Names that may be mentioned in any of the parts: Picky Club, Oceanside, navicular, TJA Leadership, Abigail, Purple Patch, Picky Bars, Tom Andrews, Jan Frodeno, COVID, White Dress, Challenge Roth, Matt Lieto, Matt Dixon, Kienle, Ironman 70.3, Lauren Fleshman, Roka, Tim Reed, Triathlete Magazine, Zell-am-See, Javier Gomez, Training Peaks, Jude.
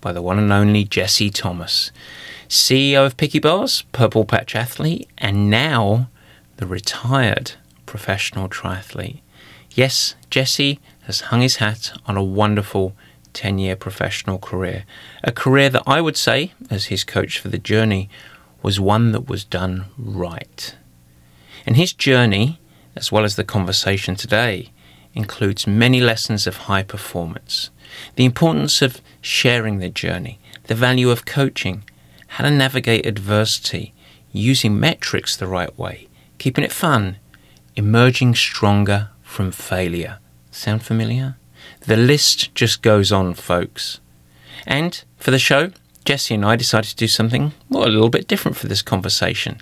by the one and only Jesse Thomas, CEO of Picky Bars, Purple Patch athlete, and now the retired professional triathlete. Yes, Jesse has hung his hat on a wonderful 10-year professional career, a career that I would say, as his coach for the journey, was one that was done right. And his journey, as well as the conversation today, includes many lessons of high performance, the importance of sharing the journey, the value of coaching, how to navigate adversity, using metrics the right way, keeping it fun, emerging stronger from failure. Sound familiar? The list just goes on, folks. And for the show, Jesse and I decided to do something a little bit different for this conversation.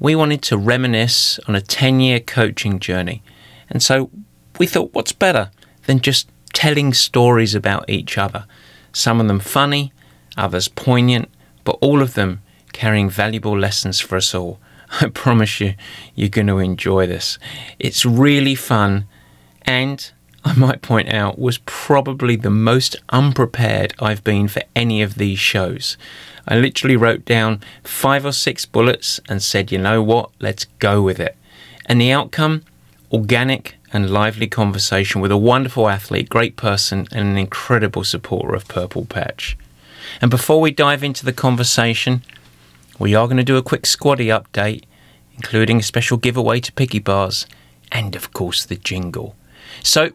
We wanted to reminisce on a 10-year coaching journey, and so we thought, what's better than just telling stories about each other, some of them funny, others poignant, but all of them carrying valuable lessons for us all. I promise you, you're going to enjoy this. It's really fun, and I might point out, was probably the most unprepared I've been for any of these shows. I literally wrote down 5 or 6 bullets and said, you know what, let's go with it. And the outcome, organic and lively conversation with a wonderful athlete, great person, and an incredible supporter of Purple Patch. And before we dive into the conversation, we are going to do a quick squaddy update, including a special giveaway to Picky Bars, and of course the jingle. So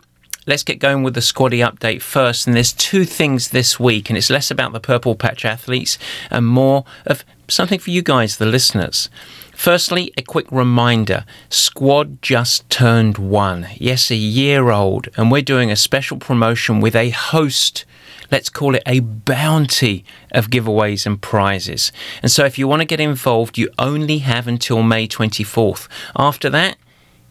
let's get going with the squaddy update first, and there's 2 things this week, and it's less about the Purple Patch athletes and more of something for you guys, the listeners. Firstly, a quick reminder, Squad just turned 1, yes, a year old, and we're doing a special promotion with a host, let's call it a bounty of giveaways and prizes. And so if you want to get involved, you only have until May 24th. After that,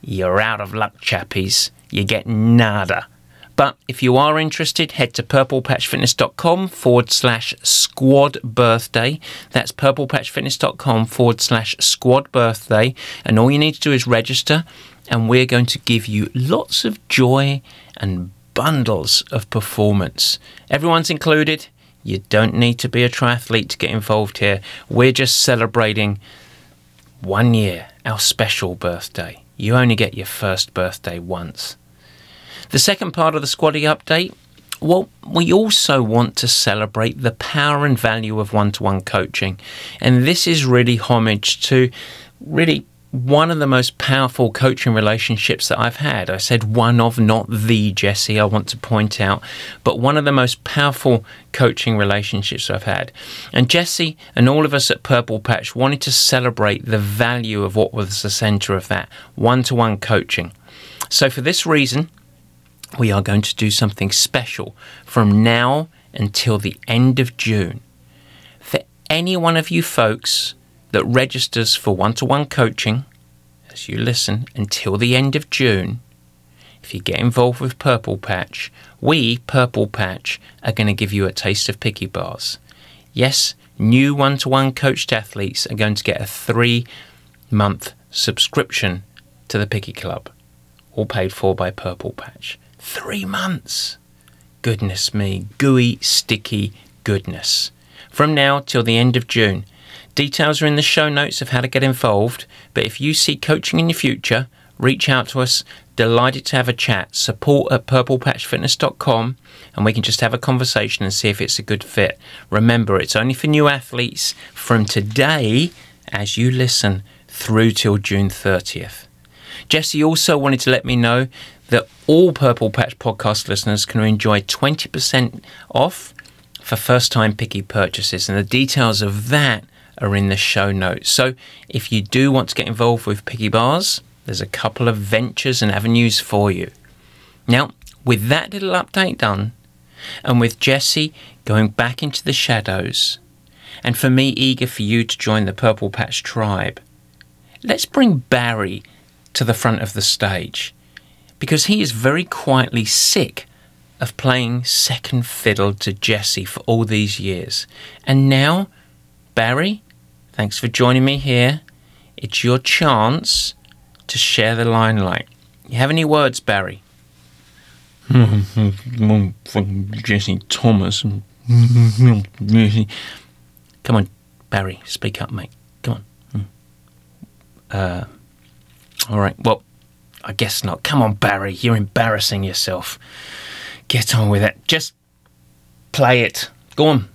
you're out of luck, chappies. You get nada. But if you are interested, head to purplepatchfitness.com/squadbirthday. That's purplepatchfitness.com/squadbirthday. And all you need to do is register, and we're going to give you lots of joy and bundles of performance. Everyone's included. You don't need to be a triathlete to get involved here. We're just celebrating 1 year, our special birthday. You only get your first birthday once. The second part of the squaddy update, we also want to celebrate the power and value of one-to-one coaching. And this is really homage to really one of the most powerful coaching relationships that I've had. I said one of, not the, Jesse, I want to point out, but one of the most powerful coaching relationships I've had. And Jesse and all of us at Purple Patch wanted to celebrate the value of what was the center of that, one-to-one coaching. So for this reason, we are going to do something special from now until the end of June. For any one of you folks that registers for one-to-one coaching, as you listen, until the end of June, if you get involved with Purple Patch, we, Purple Patch, are going to give you a taste of Picky Bars. Yes, new one-to-one coached athletes are going to get a 3-month subscription to the Picky Club, all paid for by Purple Patch. 3 months. Goodness me, gooey, sticky goodness. From now till the end of June. Details are in the show notes of how to get involved, but if you see coaching in your future, reach out to us. Delighted to have a chat. Support at purplepatchfitness.com, and we can just have a conversation and see if it's a good fit. Remember, it's only for new athletes from today, as you listen, through till June 30th. Jesse also wanted to let me know that all Purple Patch podcast listeners can enjoy 20% off for first-time Picky purchases, and the details of that are in the show notes. So if you do want to get involved with Picky Bars, there's a couple of ventures and avenues for you. Now, with that little update done, and with Jesse going back into the shadows and for me, eager for you to join the Purple Patch tribe. Let's bring Barry to the front of the stage, because he is very quietly sick of playing second fiddle to Jesse for all these years. And now, Barry, thanks for joining me here. It's your chance to share the limelight. You have any words, Barry? Jesse Thomas. Come on, Barry, speak up, mate. Come on. All right, well, I guess not. Come on, Barry, you're embarrassing yourself. Get on with it. Just play it. Go on.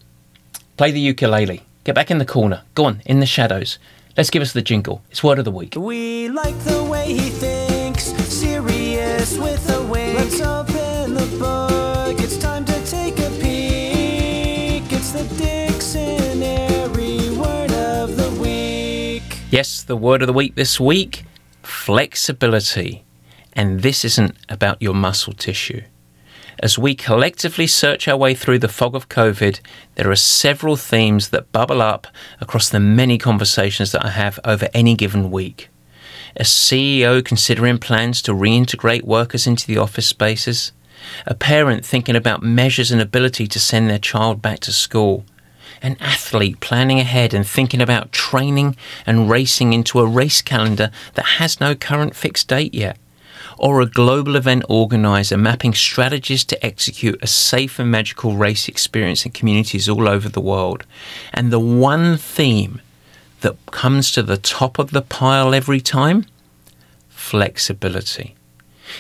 Play the ukulele. Get back in the corner. Go on, in the shadows. Let's give us the jingle. It's Word of the Week. We like the way he thinks, serious with a wink. Let's open the book. It's time to take a peek. It's the Dictionary Word of the Week. Yes, the Word of the Week this week. Flexibility. And this isn't about your muscle tissue. As we collectively search our way through the fog of COVID, there are several themes that bubble up across the many conversations that I have over any given week. A CEO considering plans to reintegrate workers into the office spaces, a parent thinking about measures and ability to send their child back to school, an athlete planning ahead and thinking about training and racing into a race calendar that has no current fixed date yet, or a global event organiser mapping strategies to execute a safe and magical race experience in communities all over the world. And the one theme that comes to the top of the pile every time? Flexibility.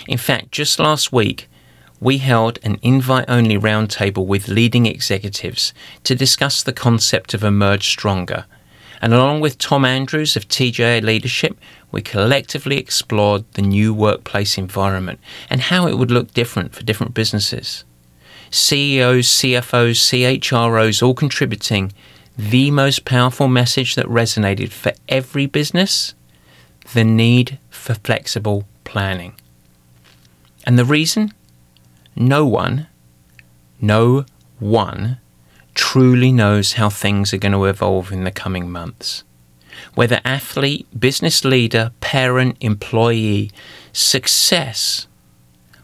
In fact, just last week, we held an invite-only roundtable with leading executives to discuss the concept of Emerge Stronger. And along with Tom Andrews of TJA Leadership, we collectively explored the new workplace environment and how it would look different for different businesses. CEOs, CFOs, CHROs all contributing the most powerful message that resonated for every business: the need for flexible planning. And the reason? No one truly knows how things are going to evolve in the coming months. Whether athlete, business leader, parent, employee, success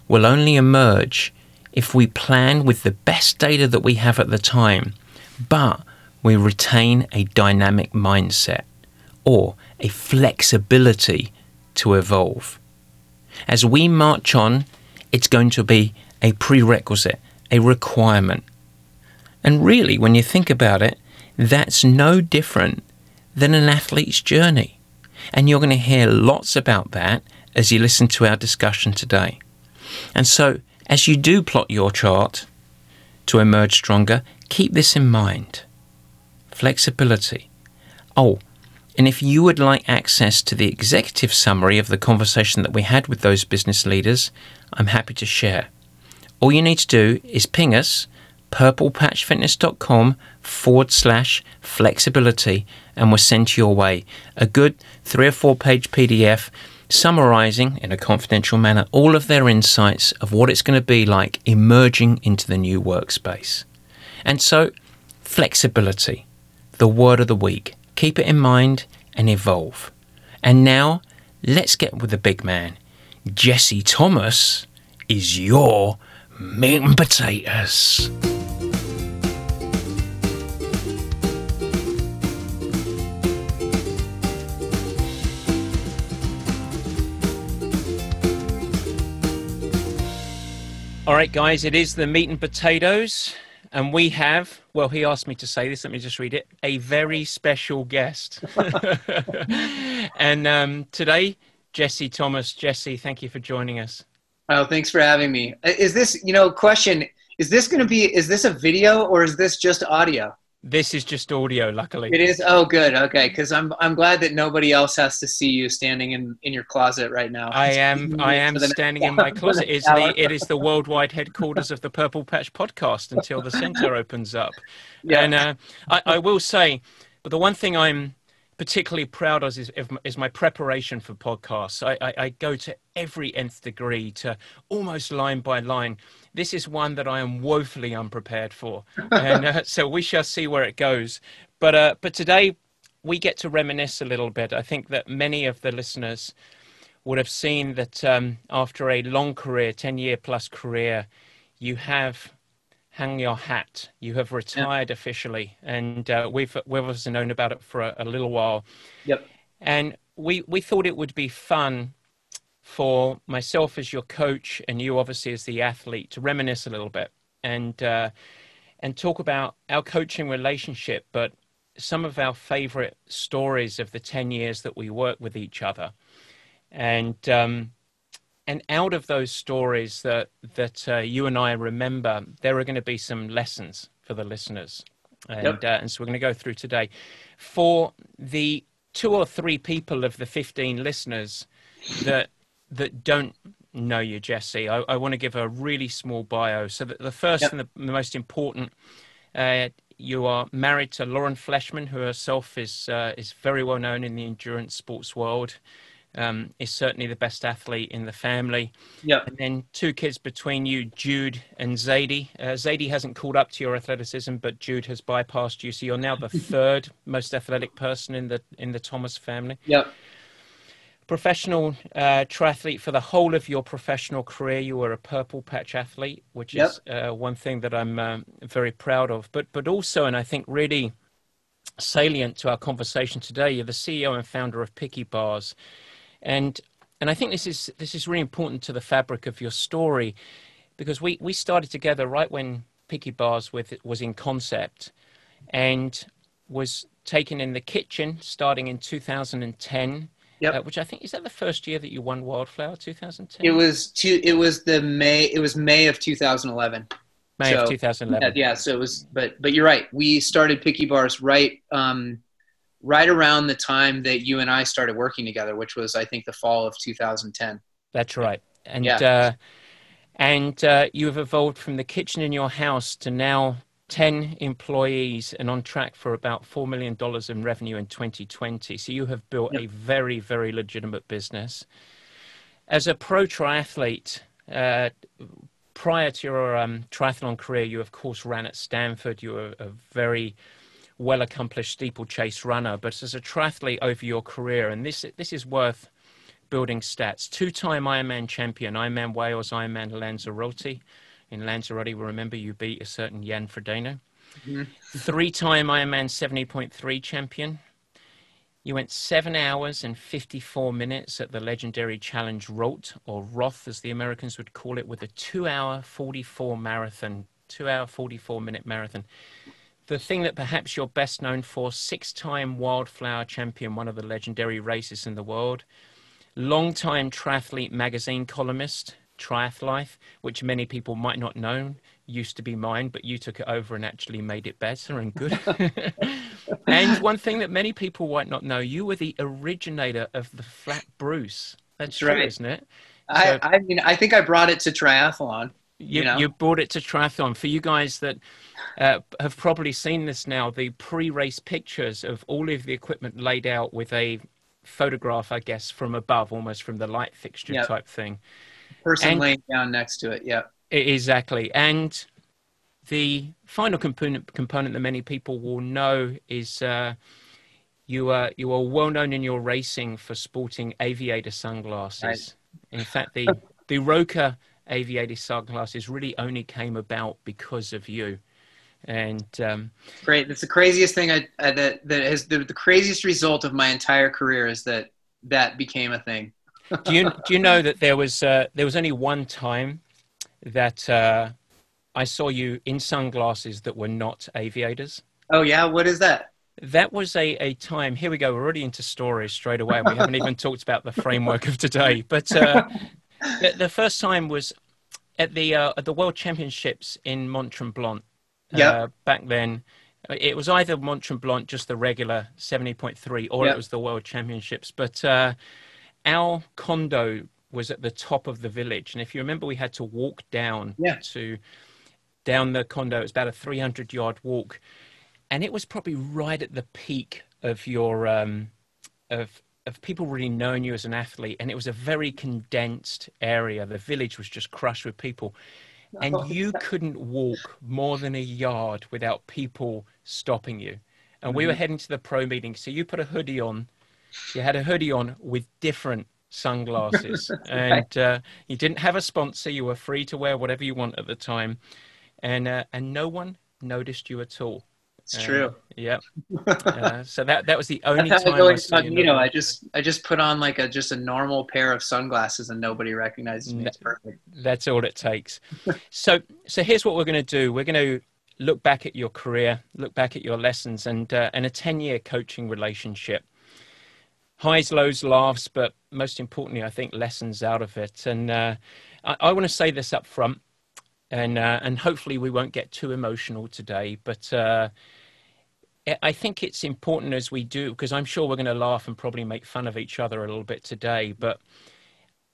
will only emerge if we plan with the best data that we have at the time, but we retain a dynamic mindset or a flexibility to evolve. As we march on, it's going to be a prerequisite, a requirement. And really, when you think about it, that's no different than an athlete's journey. And you're going to hear lots about that as you listen to our discussion today. And so, as you do plot your chart to emerge stronger, keep this in mind. Flexibility. Oh, and if you would like access to the executive summary of the conversation that we had with those business leaders, I'm happy to share. All you need to do is ping us, purplepatchfitness.com/flexibility, and we'll send your way a good 3 or 4 page PDF summarising in a confidential manner all of their insights of what it's going to be like emerging into the new workspace. And so, flexibility, the word of the week. Keep it in mind and evolve. And now, let's get with the big man. Jesse Thomas is your meat and potatoes. All right, guys, it is the meat and potatoes, and we have, well, he asked me to say this, let me just read it, a very special guest. And today, Jesse Thomas. Jesse, thank you for joining us. Oh, thanks for having me. Is this, question, is this a video or is this just audio? This is just audio, luckily. It is? Oh, good. Okay. Because I'm glad that nobody else has to see you standing in your closet right now. I am standing in my closet. It is the worldwide headquarters of the Purple Patch podcast until the center opens up. Yeah. And I will say, but the one thing I'm particularly proud of is my preparation for podcasts. I go to every nth degree to almost line by line. This is one that I am woefully unprepared for. And so we shall see where it goes. But today we get to reminisce a little bit. I think that many of the listeners would have seen that after a long career, 10-year plus career, you have hung your hat. You have retired officially, and we've obviously known about it for a little while. Yep. And we thought it would be fun for myself as your coach and you obviously as the athlete to reminisce a little bit and talk about our coaching relationship, but some of our favorite stories of the 10 years that we worked with each other. And out of those stories that you and I remember, there are going to be some lessons for the listeners. And so we're going to go through today. For the 2 or 3 people of the 15 listeners that don't know you, Jesse, I want to give a really small bio. So the first and the most important, you are married to Lauren Fleshman, who herself is very well known in the endurance sports world. Is certainly the best athlete in the family. Yeah. And then 2 kids between you, Jude and Zadie. Zadie hasn't caught up to your athleticism, but Jude has bypassed you. So you're now the 3rd most athletic person in the Thomas family. Yeah. Professional triathlete for the whole of your professional career. You were a Purple Patch athlete, which is one thing that I'm very proud of. But also, and I think really salient to our conversation today, you're the CEO and founder of Picky Bars. And I think this is really important to the fabric of your story, because we started together right when Picky Bars was in concept and was taken in the kitchen starting in 2010, which I think, is that the first year that you won Wildflower, 2010? It was May of 2011. May of 2011. Yeah, so it was, but you're right. We started Picky Bars right around the time that you and I started working together, which was, I think, the fall of 2010. That's right. And you have evolved from the kitchen in your house to now 10 employees and on track for about $4 million in revenue in 2020. So you have built a very, very legitimate business. As a pro triathlete, prior to your triathlon career, you, of course, ran at Stanford. You were a very well-accomplished steeplechase runner, but as a triathlete over your career, and this is worth building stats, 2-time Ironman champion, Ironman Wales, Ironman Lanzarote. In Lanzarote, we remember you beat a certain Jan Frodeno. Mm-hmm. 3-time Ironman 70.3 champion. You went 7 hours and 54 minutes at the legendary Challenge Roth, or Roth as the Americans would call it, with a 2-hour 44-minute marathon. The thing that perhaps you're best known for, 6-time Wildflower champion, one of the legendary races in the world. Long-time Triathlete Magazine columnist, Triathlife, which many people might not know, used to be mine, but you took it over and actually made it better and good. And one thing that many people might not know, you were the originator of the flat Bruce. That's true, right, isn't it? So, I mean, I think I brought it to triathlon. You brought it to triathlon. For you guys that have probably seen this now, the pre-race pictures of all of the equipment laid out with a photograph, I guess, from above, almost from the light fixture type thing. Person laying down next to it, exactly. And the final component that many people will know is you are well known in your racing for sporting aviator sunglasses. Right. In fact, the Roka aviator sunglasses really only came about because of you. And great. That's the craziest thing that has the craziest result of my entire career is that became a thing. Do you know that there was only one time that I saw you in sunglasses that were not aviators? Oh yeah, what is that? That was a time, here we go, we're already into stories straight away and we haven't even talked about the framework of today, but the first time was at the World Championships in Mont Tremblant. Back then, it was either Mont Tremblant, just the regular 70.3, or it was the World Championships. But our condo was at the top of the village, and if you remember, we had to walk down the condo. It was about a 300-yard walk, And it was probably right at the peak of your of people really knowing you as an athlete, and it was a very condensed area. The village was just crushed with people, and you couldn't walk more than a yard without people stopping you. And we were heading to the pro meeting, so you put a hoodie on. You had a hoodie on with different sunglasses, and you didn't have a sponsor. You were free to wear whatever you want at the time, and no one noticed you at all. It's true. Yeah. So that was the only time I just put on like a normal pair of sunglasses and nobody recognizes me. It's perfect. That's all it takes. So here's what we're going to do. We're going to look back at your career, look back at your lessons, and a 10-year coaching relationship. Highs, lows, laughs, but most importantly, I think lessons out of it. And I want to say this up front. And hopefully we won't get too emotional today, but I think it's important as we do, because I'm sure we're going to laugh and probably make fun of each other a little bit today, but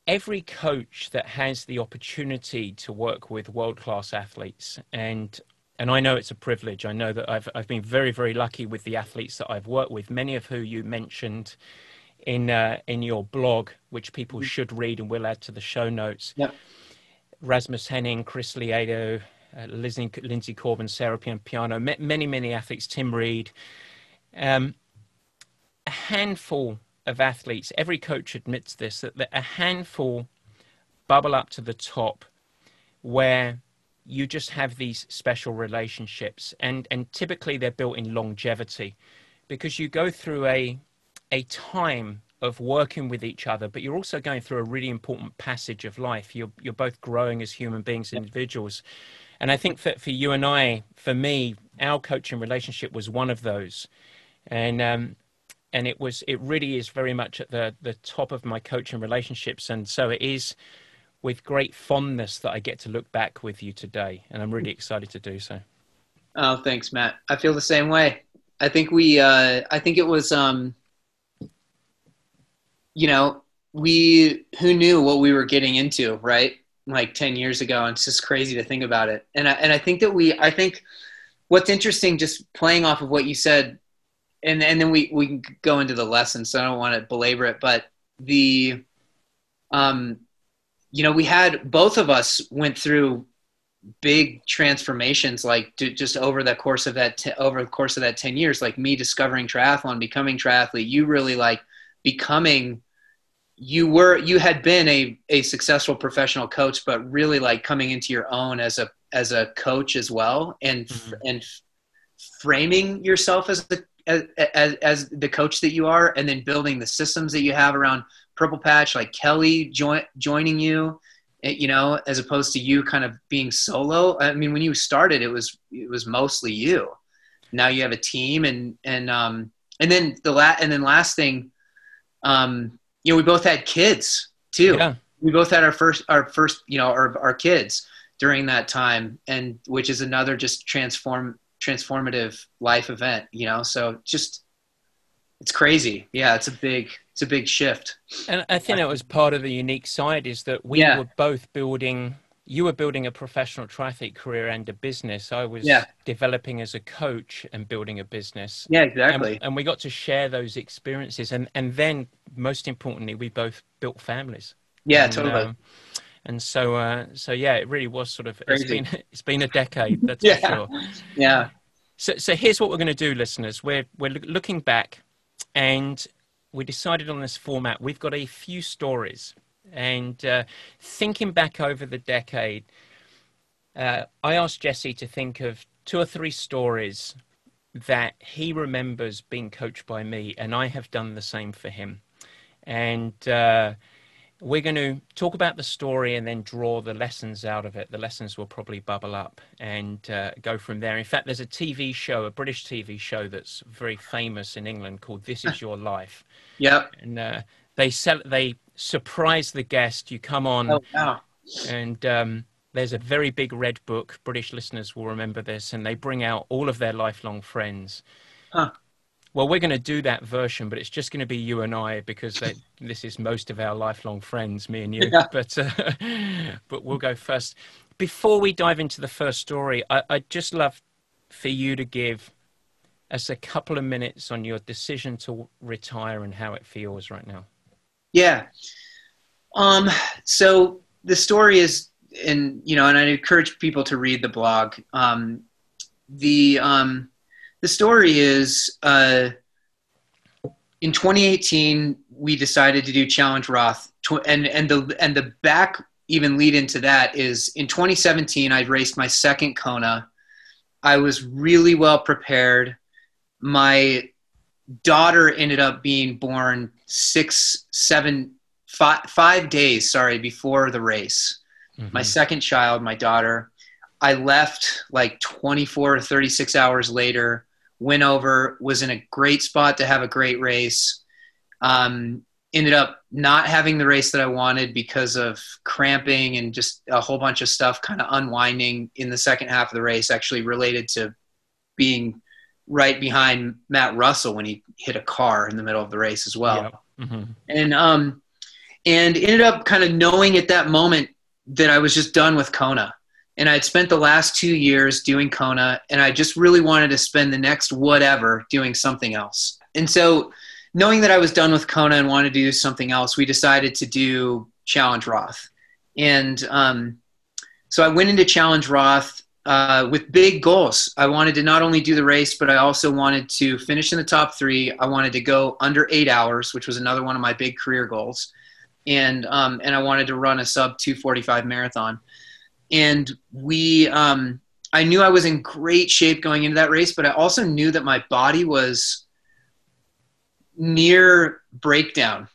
every coach that has the opportunity to work with world-class athletes, and I know it's a privilege. I know that I've been very, very lucky with the athletes that I've worked with, many of who you mentioned in your blog, which people should read and we'll add to the show notes. Yep. Rasmus Henning, Chris Lieto, Lindsay Corbin, Sarah Piampiano, many athletes, Tim Reed. A handful of athletes, every coach admits this, that a handful bubble up to the top where you just have these special relationships. And typically they're built in longevity because you go through a time of working with each other, but you're also going through a really important passage of life. You're both growing as human beings, individuals. And I think that for you and I, for me, our coaching relationship was one of those. And it really is very much at the top of my coaching relationships. And so it is with great fondness that I get to look back with you today. And I'm really excited to do so. Oh, thanks, Matt. I feel the same way. I think who knew what we were getting into, right? Like 10 years ago. And it's just crazy to think about it. And I think that I think what's interesting, just playing off of what you said, and then we can go into the lessons. So I don't want to belabor it, but we had, both of us went through big transformations, like just over the course of that, over the course of that 10 years, like me discovering triathlon, becoming triathlete, you really like becoming, you had been a successful professional coach, but really like coming into your own as a coach as well. And, and framing yourself as the coach that you are, and then building the systems that you have around Purple Patch, like Kelly joining you, as opposed to you kind of being solo. I mean, when you started, it was mostly you. Now you have a team and then last thing, we both had kids too. Yeah. We both had our first, our kids during that time, and which is another just transformative life event, So just, it's crazy. Yeah. It's a big shift. And I think that was part of the unique side is that we were both you were building a professional triathlete career and a business. I was developing as a coach and building a business. Yeah, exactly. And we got to share those experiences. And then most importantly, we both built families. Yeah, totally. So it really was sort of, it's been a decade. That's for sure. Yeah. So here's what we're going to do, listeners. We're looking back, and we decided on this format. We've got a few stories. And thinking back over the decade, I asked Jesse to think of 2 or 3 stories that he remembers being coached by me, and I have done the same for him. And we're going to talk about the story and then draw the lessons out of it. The lessons will probably bubble up and go from there. In fact, there's a TV show, a British TV show that's very famous in England called This Is Your Life. Yeah. And they surprise the guest. You come on. Oh, wow. And there's a very big red book. British listeners will remember this, and they bring out all of their lifelong friends. Huh. Well, we're going to do that version, but it's just going to be you and I, because this is most of our lifelong friends, me and you. Yeah. But we'll go first. Before we dive into the first story, I'd just love for you to give us a couple of minutes on your decision to retire and how it feels right now. Yeah. So the story is, and I encourage people to read the blog. The story is, in 2018, we decided to do Challenge Roth, and the back even lead into that is in 2017, I raced my second Kona. I was really well prepared. My daughter ended up being born 5 days, before the race. Mm-hmm. My second child, my daughter. I left like 24 or 36 hours later, went over, was in a great spot to have a great race. Ended up not having the race that I wanted because of cramping and just a whole bunch of stuff kind of unwinding in the second half of the race, actually related to being right behind Matt Russell when he hit a car in the middle of the race as well. Yeah. Mm-hmm. And ended up kind of knowing at that moment that I was just done with Kona. And I had spent the last 2 years doing Kona, and I just really wanted to spend the next whatever doing something else. And so knowing that I was done with Kona and wanted to do something else, we decided to do Challenge Roth. And so I went into Challenge Roth with big goals. I wanted to not only do the race, but I also wanted to finish in the top 3. I wanted to go under 8 hours, which was another one of my big career goals. And I wanted to run a sub 2:45 marathon. And I knew I was in great shape going into that race, but I also knew that my body was near breakdown.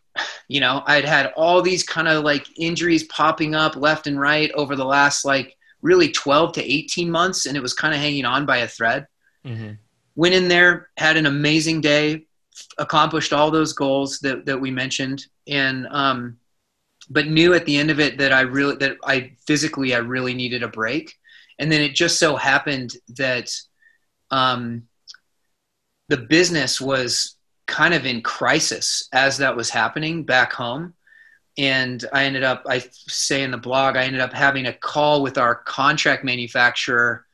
I'd had all these kind of like injuries popping up left and right over the last like really 12 to 18 months. And it was kind of hanging on by a thread. Mm-hmm. Went in there, had an amazing day, accomplished all those goals that we mentioned. And, but knew at the end of it that I physically really needed a break. And then it just so happened that the business was kind of in crisis as that was happening back home. And I ended up having a call with our contract manufacturer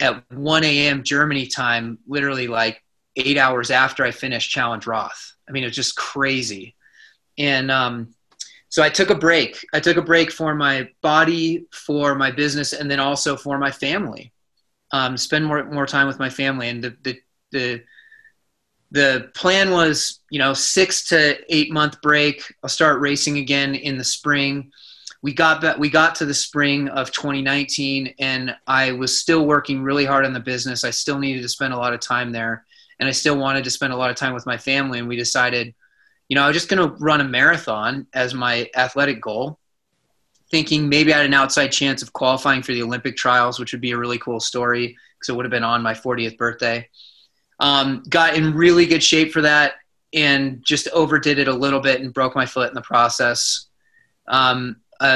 at 1 a.m. Germany time, literally like 8 hours after I finished Challenge Roth. I mean, it was just crazy. And, so I took a break. I took a break for my body, for my business, and then also for my family. Spend more time with my family. And the plan was, 6 to 8 month break. I'll start racing again in the spring. We got to the spring of 2019, and I was still working really hard on the business. I still needed to spend a lot of time there, and I still wanted to spend a lot of time with my family. And we decided, I was just going to run a marathon as my athletic goal, thinking maybe I had an outside chance of qualifying for the Olympic trials, which would be a really cool story because it would have been on my 40th birthday. Got in really good shape for that and just overdid it a little bit and broke my foot in the process. A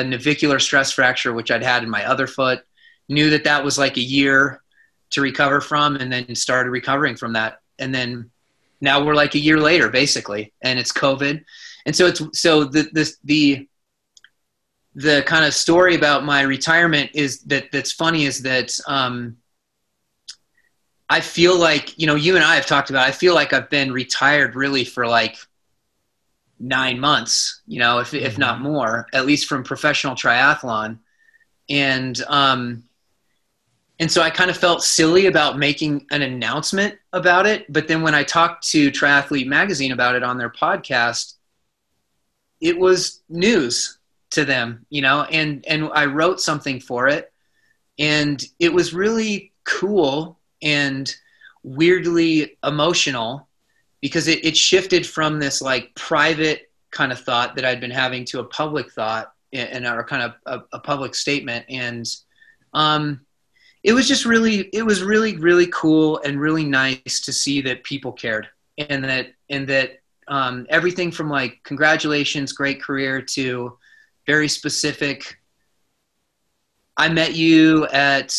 navicular stress fracture, which I'd had in my other foot, knew that was like a year to recover from, and then started recovering from that. And then now we're like a year later, basically, and it's COVID. And so the kind of story about my retirement is that's funny is that, I feel like, you and I have talked about, I feel like I've been retired really for like 9 months, if not more, at least from professional triathlon. And so I kind of felt silly about making an announcement about it. But then when I talked to Triathlete Magazine about it on their podcast, it was news to them, and I wrote something for it, and it was really cool and weirdly emotional because it shifted from this like private kind of thought that I'd been having to a public thought and or kind of a public statement. And, it was just really, really cool and really nice to see that people cared and that everything from like congratulations, great career to very specific. I met you at,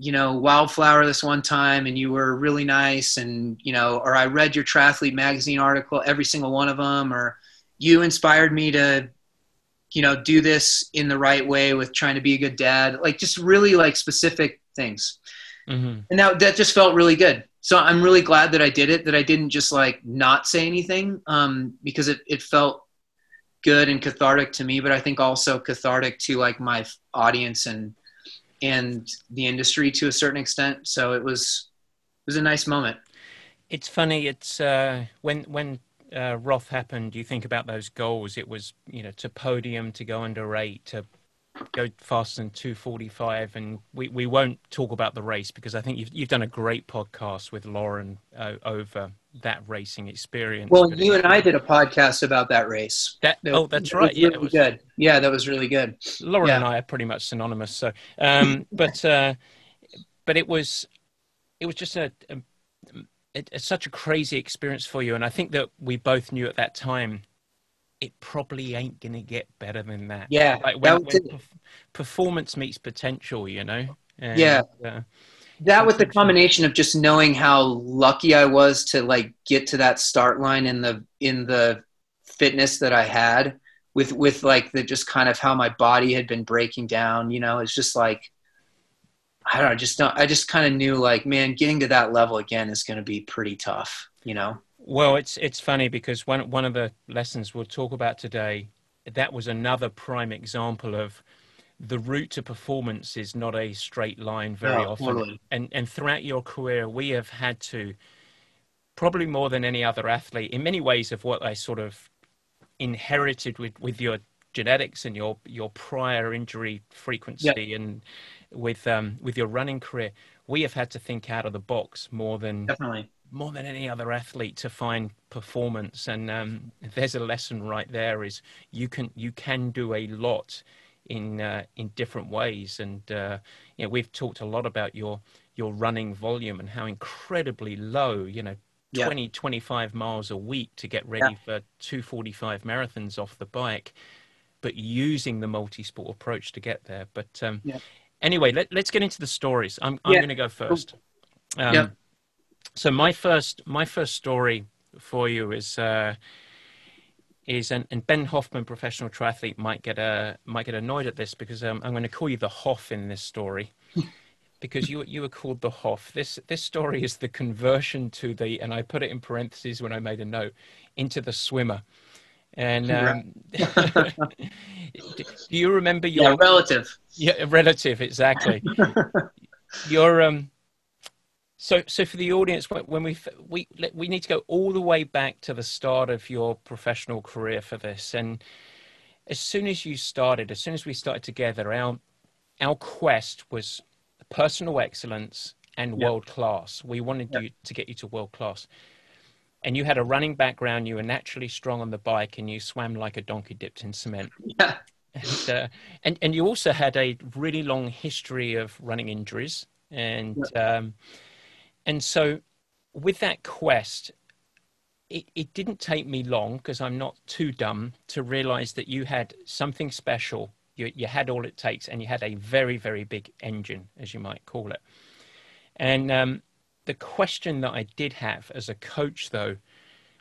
Wildflower this one time and you were really nice and, or I read your Triathlete Magazine article, every single one of them, or you inspired me to do this in the right way with trying to be a good dad, like just really like specific things. Mm-hmm. And that just felt really good. So I'm really glad that I did it, that I didn't just like not say anything, because it felt good and cathartic to me, but I think also cathartic to like my audience and the industry to a certain extent. So it was a nice moment. It's funny. It's when Roth happened, you think about those goals. It was, to podium, to go under 8, to go faster than 2:45. And we won't talk about the race because I think you've done a great podcast with Lauren over that racing experience. Well, you and I did a podcast about that race. That's right. Yeah, it was good. Yeah, that was really good. Lauren and I are pretty much synonymous. So, but it was just it's such a crazy experience for you. And I think that we both knew at that time, it probably ain't going to get better than that. Yeah. Like when performance meets potential, And, yeah. That with the combination of just knowing how lucky I was to like get to that start line in the fitness that I had with like the, just kind of how my body had been breaking down, it's just like, I don't know, I just kind of knew like, man, getting to that level again is going to be pretty tough, Well, it's funny because one of the lessons we'll talk about today, that was another prime example of the route to performance is not a straight line very often. Totally. And throughout your career, we have had to, probably more than any other athlete, in many ways of what I sort of inherited with your genetics and your prior injury frequency and with your running career, we have had to think out of the box more than any other athlete to find performance. And there's a lesson right there is you can do a lot in different ways. And we've talked a lot about your running volume and how incredibly low, 20-25 miles a week to get ready for 2:45 marathons off the bike, but using the multi-sport approach to get there. But anyway, let's get into the stories. I'm going to go first. So my first story for you is Ben Hoffman, professional triathlete, might get annoyed at this because I'm going to call you the Hoff in this story, because you were called the Hoff. This story is the conversion to the, and I put it in parentheses when I made a note, into the swimmer. And do you remember your relative? Yeah, relative, exactly. Your So for the audience, when we need to go all the way back to the start of your professional career for this. And as soon as we started together, our quest was personal excellence and world class. We wanted you to get you to world class. And you had a running background. You were naturally strong on the bike, and you swam like a donkey dipped in cement. Yeah. And you also had a really long history of running injuries. And and so with that quest, it didn't take me long, because I'm not too dumb, to realize that you had something special. You had all it takes, and you had a very, very big engine, as you might call it. And the question that I did have as a coach, though,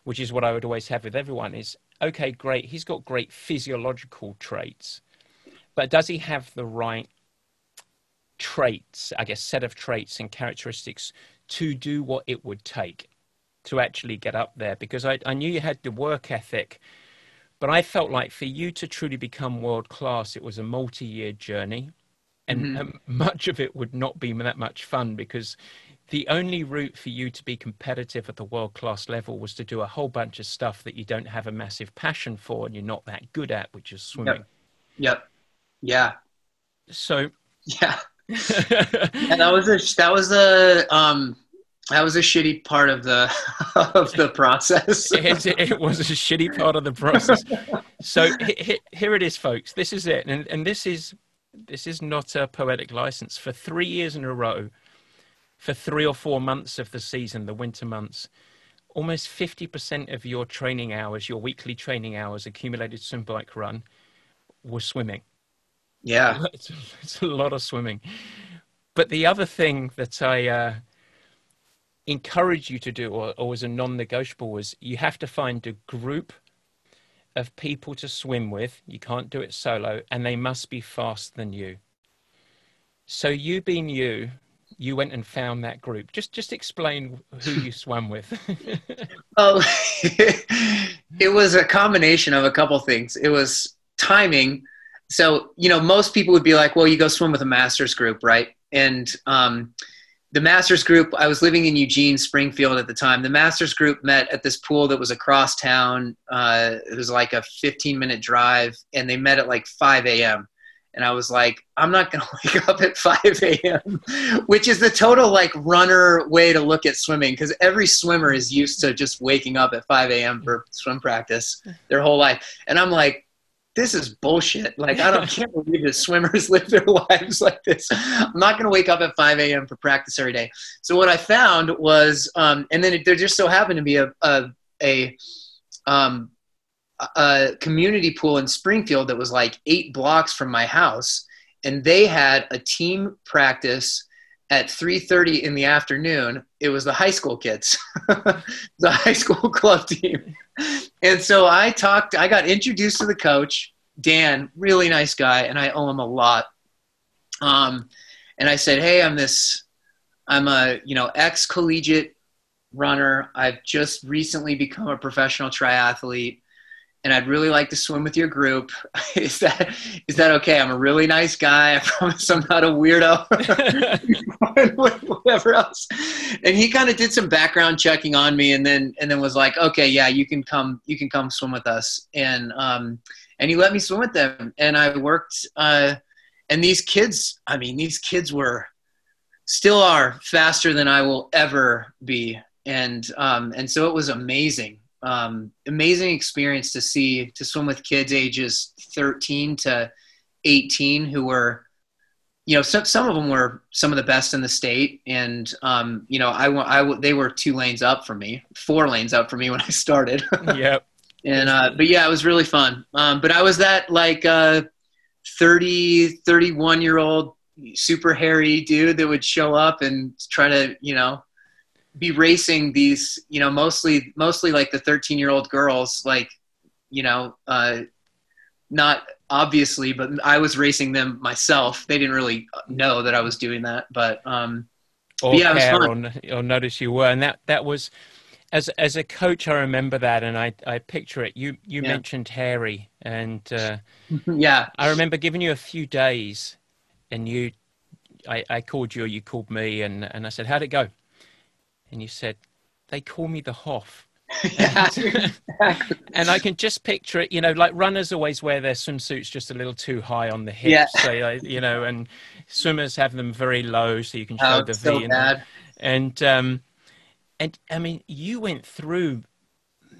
which is what I would always have with everyone, is, okay, great, he's got great physiological traits, but does he have the right traits, I guess, set of traits and characteristics to do what it would take to actually get up there? Because I knew you had the work ethic, but I felt like for you to truly become world class, it was a multi-year journey, and much of it would not be that much fun, because the only route for you to be competitive at the world class level was to do a whole bunch of stuff that you don't have a massive passion for and you're not that good at, which is swimming. Yep. Yeah. So yeah. And that was a shitty part of the process. It was a shitty part of the process. So here it is, folks. This is it, and this is not a poetic license. For 3 years in a row, for 3 or 4 months of the season, the winter months, almost 50% of your training hours, your weekly training hours, accumulated swim, bike, run, were swimming. Yeah, it's a lot of swimming. But the other thing that I encourage you to do, or was a non-negotiable, was you have to find a group of people to swim with. You can't do it solo, and they must be faster than you. So you being you, you went and found that group. Just explain who you swam with. Well, it was a combination of a couple things. It was timing. So, you know, most people would be like, well, you go swim with a master's group, right? And the master's group, I was living in Eugene, Springfield at the time. The master's group met at this pool that was across town. It was like a 15-minute drive, and they met at like 5 a.m. And I was like, I'm not going to wake up at 5 a.m., which is the total like runner way to look at swimming, because every swimmer is used to just waking up at 5 a.m. for swim practice their whole life. And I'm like, this is bullshit. Like, can't believe that swimmers live their lives like this. I'm not going to wake up at 5 a.m. for practice every day. So what I found was, and then there just so happened to be a community pool in Springfield that was like 8 blocks from my house. And they had a team practice at 3:30 in the afternoon. It was the high school kids, the high school club team. And so I got introduced to the coach, Dan, really nice guy, and I owe him a lot. And I said, hey, I'm a ex-collegiate runner. I've just recently become a professional triathlete, and I'd really like to swim with your group. Is that okay? I'm a really nice guy. I promise I'm not a weirdo. Whatever else. And he kind of did some background checking on me, and then was like, okay, yeah, you can come swim with us. And and he let me swim with them. And I worked and these kids were, still are, faster than I will ever be. And so it was amazing. Amazing experience to swim with kids ages 13 to 18 who were, you know, some of them were some of the best in the state. And, you know, they were 4 lanes up for me when I started. Yep. And, but yeah, it was really fun. But I was that like, 31-year-old super hairy dude that would show up and try to, you know, be racing these, you know, mostly like the 13-year-old girls, like, you know, not obviously, but I was racing them myself. They didn't really know that I was doing that, but, yeah, it was fun. Or notice you were. And that was, as a coach, I remember that. And I picture it, you yeah. mentioned hairy, and, yeah, I remember giving you a few days, and I called you, or you called me, and I said, how'd it go? And you said, they call me the Hoff. Yeah, exactly. And I can just picture it, you know, like runners always wear their swimsuits just a little too high on the hips. Yeah. So, you know, and swimmers have them very low, so you can show the V. So bad. And I mean, you went through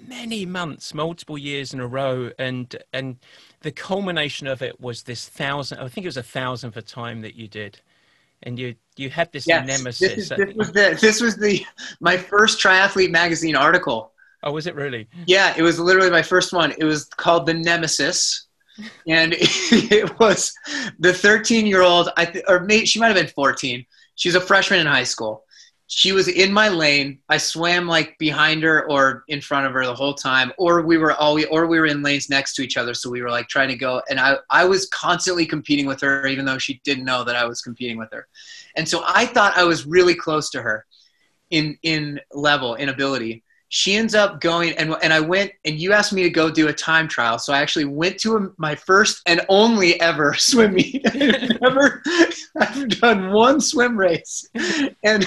many months, multiple years in a row, and the culmination of it was this 1,000. I think it was 1,000th time that you did. And you had this nemesis. This was my first Triathlete Magazine article. Oh, was it really? Yeah, it was literally my first one. It was called The Nemesis. And it was the 13-year-old, she might have been 14. She's a freshman in high school. She was in my lane. I swam like behind her or in front of her the whole time, or we were in lanes next to each other. So we were like trying to go, and I was constantly competing with her, even though she didn't know that I was competing with her. And so I thought I was really close to her in level, in ability. She ends up going, and I went, and you asked me to go do a time trial. So I actually went to my first and only ever swim meet. I've done one swim race. And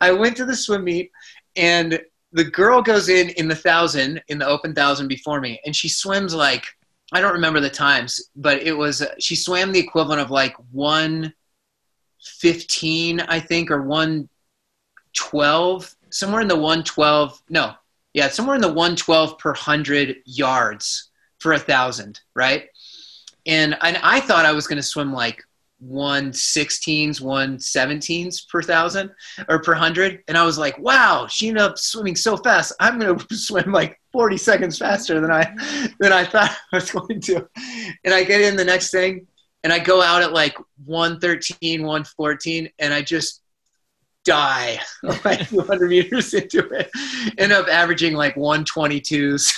I went to the swim meet, and the girl goes in the 1,000, in the open 1,000 before me. And she swims like, I don't remember the times, but it was, she swam the equivalent of like 1:15, I think, or 1:12. Somewhere in the 1:12. No. Yeah. Somewhere in the 1:12 per 100 yards for 1,000. Right. And I thought I was going to swim like 1:16s, 1:17s per 1,000 or per 100. And I was like, wow, she ended up swimming so fast. I'm going to swim like 40 seconds faster than I thought I was going to. And I get in the next thing, and I go out at like 1:13, 1:14. And I just die like 200 meters into it, end up averaging like 1:22s.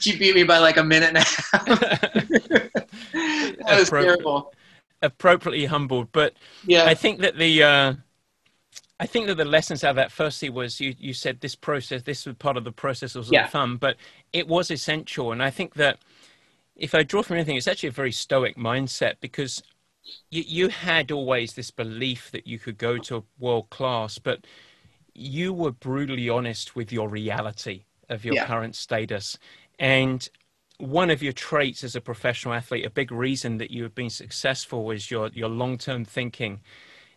She beat me by like a minute and a half. That was terrible. appropriately humbled. But yeah, I think that the lessons out of that, firstly, was you said this process, this was part of the process, was not fun, but it was essential. And I think that if I draw from anything, it's actually a very stoic mindset, because you had always this belief that you could go to world class, but you were brutally honest with your reality of your current status. And one of your traits as a professional athlete, a big reason that you have been successful, is your long-term thinking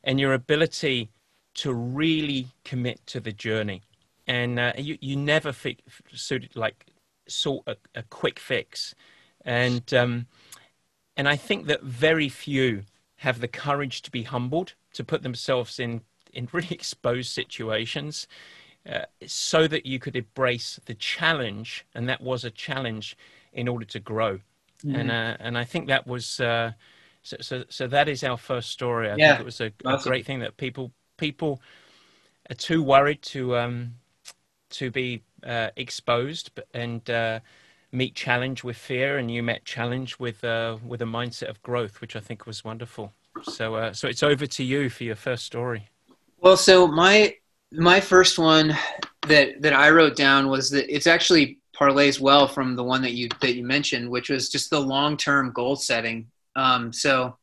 and your ability to really commit to the journey. And you never sought a quick fix. And I think that very few have the courage to be humbled, to put themselves in really exposed situations, so that you could embrace the challenge. And that was a challenge in order to grow. Mm-hmm. And I think that was, so that is our first story. I think it was a great thing that people are too worried to be exposed and meet challenge with fear, and you met challenge with a mindset of growth, which I think was wonderful. So it's over to you for your first story. Well, so my first one that I wrote down was that it's actually parlays well from the one that you mentioned, which was just the long-term goal setting. So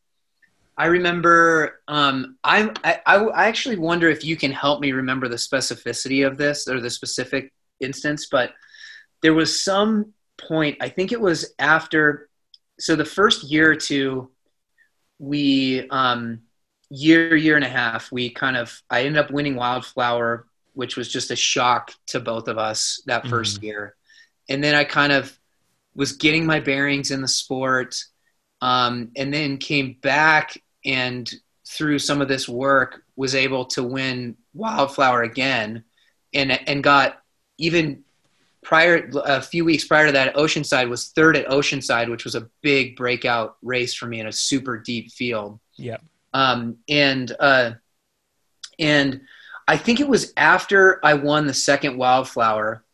I remember, I actually wonder if you can help me remember the specificity of this, or the specific instance, but there was some point, I think it was after, so the first year or two, we, year and a half, I ended up winning Wildflower, which was just a shock to both of us that first year. And then I kind of was getting my bearings in the sport, and then came back, and through some of this work was able to win Wildflower again, and got, even prior, a few weeks prior to that, Oceanside, was third at Oceanside, which was a big breakout race for me in a super deep field. Yeah. And I think it was after I won the second Wildflower,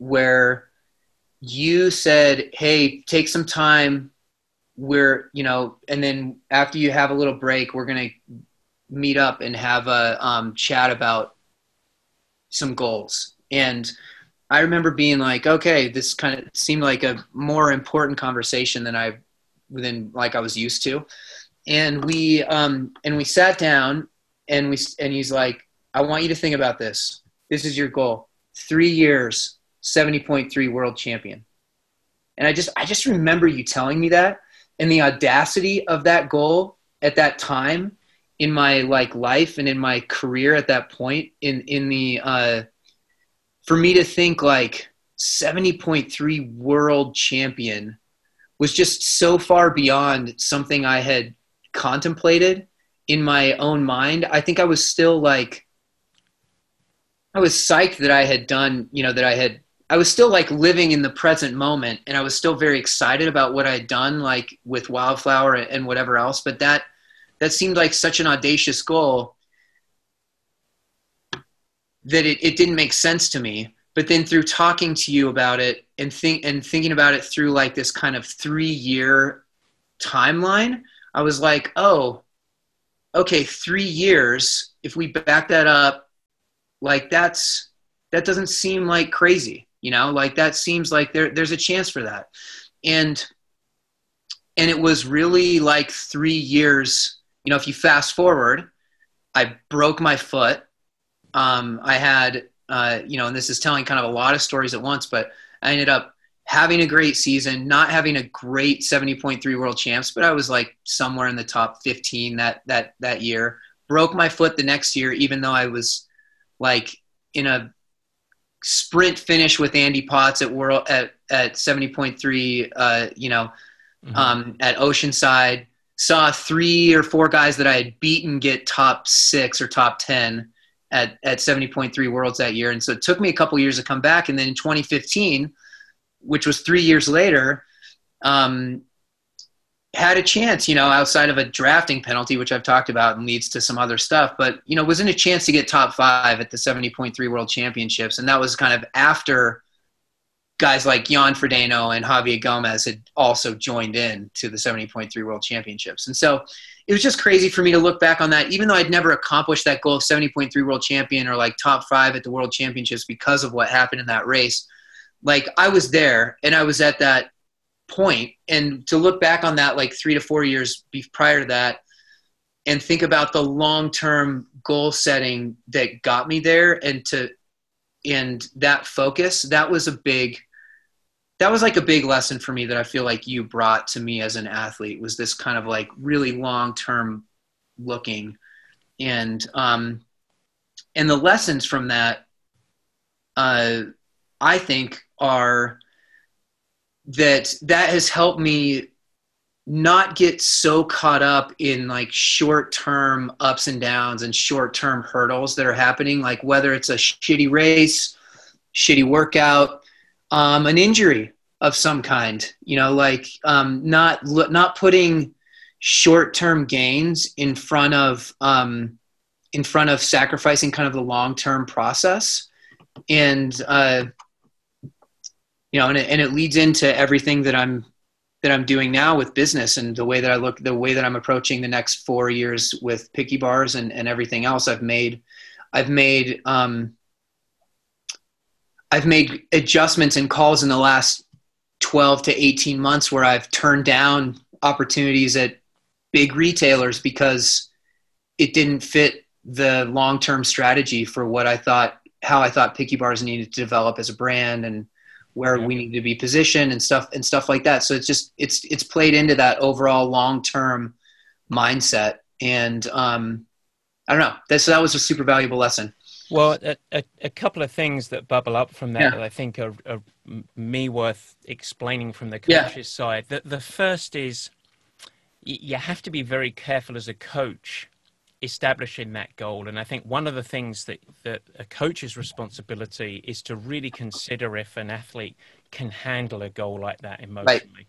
where you said, "Hey, take some time. And then after you have a little break, we're going to meet up and have a chat about some goals." And I remember being like, okay, this kind of seemed like a more important conversation than I was used to. And we sat down, and he's like, "I want you to think about this. This is your goal. 3 years, 70.3 world champion." And I just remember you telling me that, and the audacity of that goal at that time in my life and in my career at that point, in the for me to think 70.3 world champion was just so far beyond something I had contemplated in my own mind. I think I was still I was psyched that I had done, I was still living in the present moment, and I was still very excited about what I had done, with Wildflower and whatever else. But that seemed like such an audacious goal that it didn't make sense to me. But then through talking to you about it and thinking about it through this kind of 3-year timeline, I was like, oh, okay, 3 years, if we back that up, that doesn't seem crazy, that seems there's a chance for that. And it was really 3 years, if you fast forward, I broke my foot. I had, and this is telling kind of a lot of stories at once, but I ended up having a great season, not having a great 70.3 world champs, but I was somewhere in the top 15 that year. Broke my foot the next year, even though I was in a sprint finish with Andy Potts at 70.3, at Oceanside, saw 3 or 4 guys that I had beaten get top 6 or top 10 at 70.3 worlds that year. And so it took me a couple years to come back. And then in 2015, which was 3 years later, had a chance, outside of a drafting penalty, which I've talked about and leads to some other stuff, but, wasn't a chance to get top 5 at the 70.3 world championships. And that was kind of after guys like Jan Frodeno and Javier Gomez had also joined in to the 70.3 World Championships. And so it was just crazy for me to look back on that, even though I'd never accomplished that goal of 70.3 World Champion or like top five at the World Championships because of what happened in that race. Like, I was there and I was at that point, and to look back on that like 3 to 4 years prior to that and think about the long-term goal setting that got me there and that focus, that was like a big lesson for me that I feel like you brought to me as an athlete, was this kind of like really long-term looking. And the lessons from that, I think are that has helped me not get so caught up in like short-term ups and downs and short-term hurdles that are happening. Like whether it's a shitty race, shitty workout, an injury of some kind, you know, like not putting short-term gains in front of sacrificing kind of the long-term process. And, you know, and it leads into everything that I'm doing now with business and the way that I look, the way that I'm approaching the next 4 years with Picky Bars and everything else I've made adjustments and calls in the last 12 to 18 months where I've turned down opportunities at big retailers because it didn't fit the long-term strategy for how I thought Picky Bars needed to develop as a brand and where we need to be positioned and stuff like that. So it's just, it's played into that overall long-term mindset. And I don't know. So that was a super valuable lesson. Well, a couple of things that bubble up from that, that I think are me worth explaining from the coach's side. The first is you have to be very careful as a coach establishing that goal. And I think one of the things that a coach's responsibility is to really consider if an athlete can handle a goal like that emotionally. Right.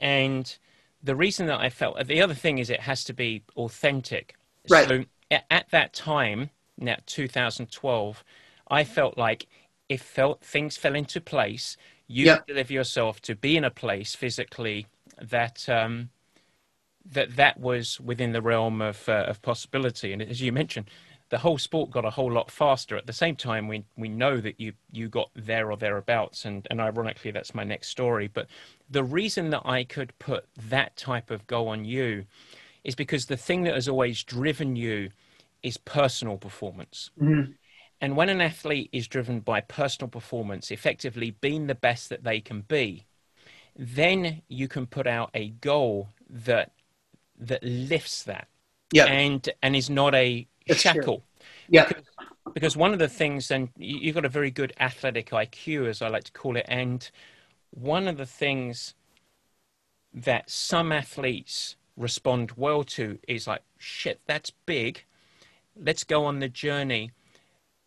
And the reason that I felt the other thing is it has to be authentic. Right. So at that time, now 2012, I felt like things fell into place. You yep. deliver yourself to be in a place physically that was within the realm of possibility. And as you mentioned, the whole sport got a whole lot faster. At the same time, we know that you got there or thereabouts. And ironically, that's my next story. But the reason that I could put that type of goal on you is because the thing that has always driven you is personal performance. Mm-hmm. And when an athlete is driven by personal performance, effectively being the best that they can be, then you can put out a goal that lifts that and is not a shackle. Yeah. Because one of the things, and you've got a very good athletic IQ, as I like to call it. And one of the things that some athletes respond well to is like, shit, that's big. Let's go on the journey,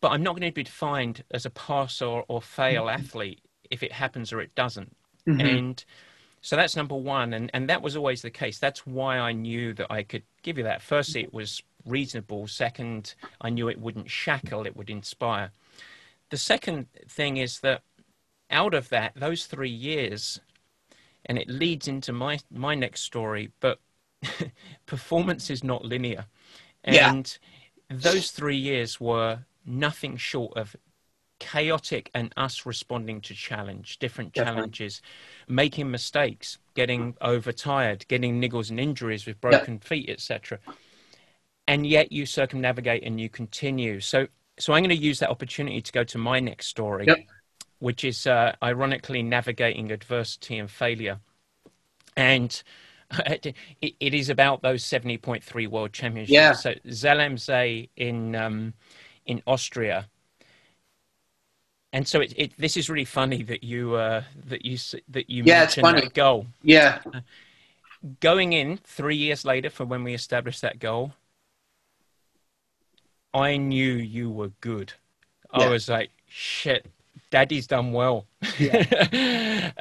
but I'm not going to be defined as a pass or fail mm-hmm. athlete if it happens or it doesn't. Mm-hmm. And so that's number one. And that was always the case. That's why I knew that I could give you that. Firstly, it was reasonable. Second, I knew it wouldn't shackle, it would inspire. The second thing is that out of that, those 3 years, and it leads into my next story, but performance is not linear. And those 3 years were nothing short of chaotic and us responding to different challenges, making mistakes, getting overtired, getting niggles and injuries with broken feet, etc. And yet you circumnavigate and you continue. So I'm going to use that opportunity to go to my next story, which is ironically navigating adversity and failure. And it is about those 70.3 World Championships. Yeah. So Zell-am-See in Austria, and so this is really funny that you mentioned that goal. Yeah. Going in 3 years later from when we established that goal, I knew you were good. I was like, shit, Daddy's done well. Yeah.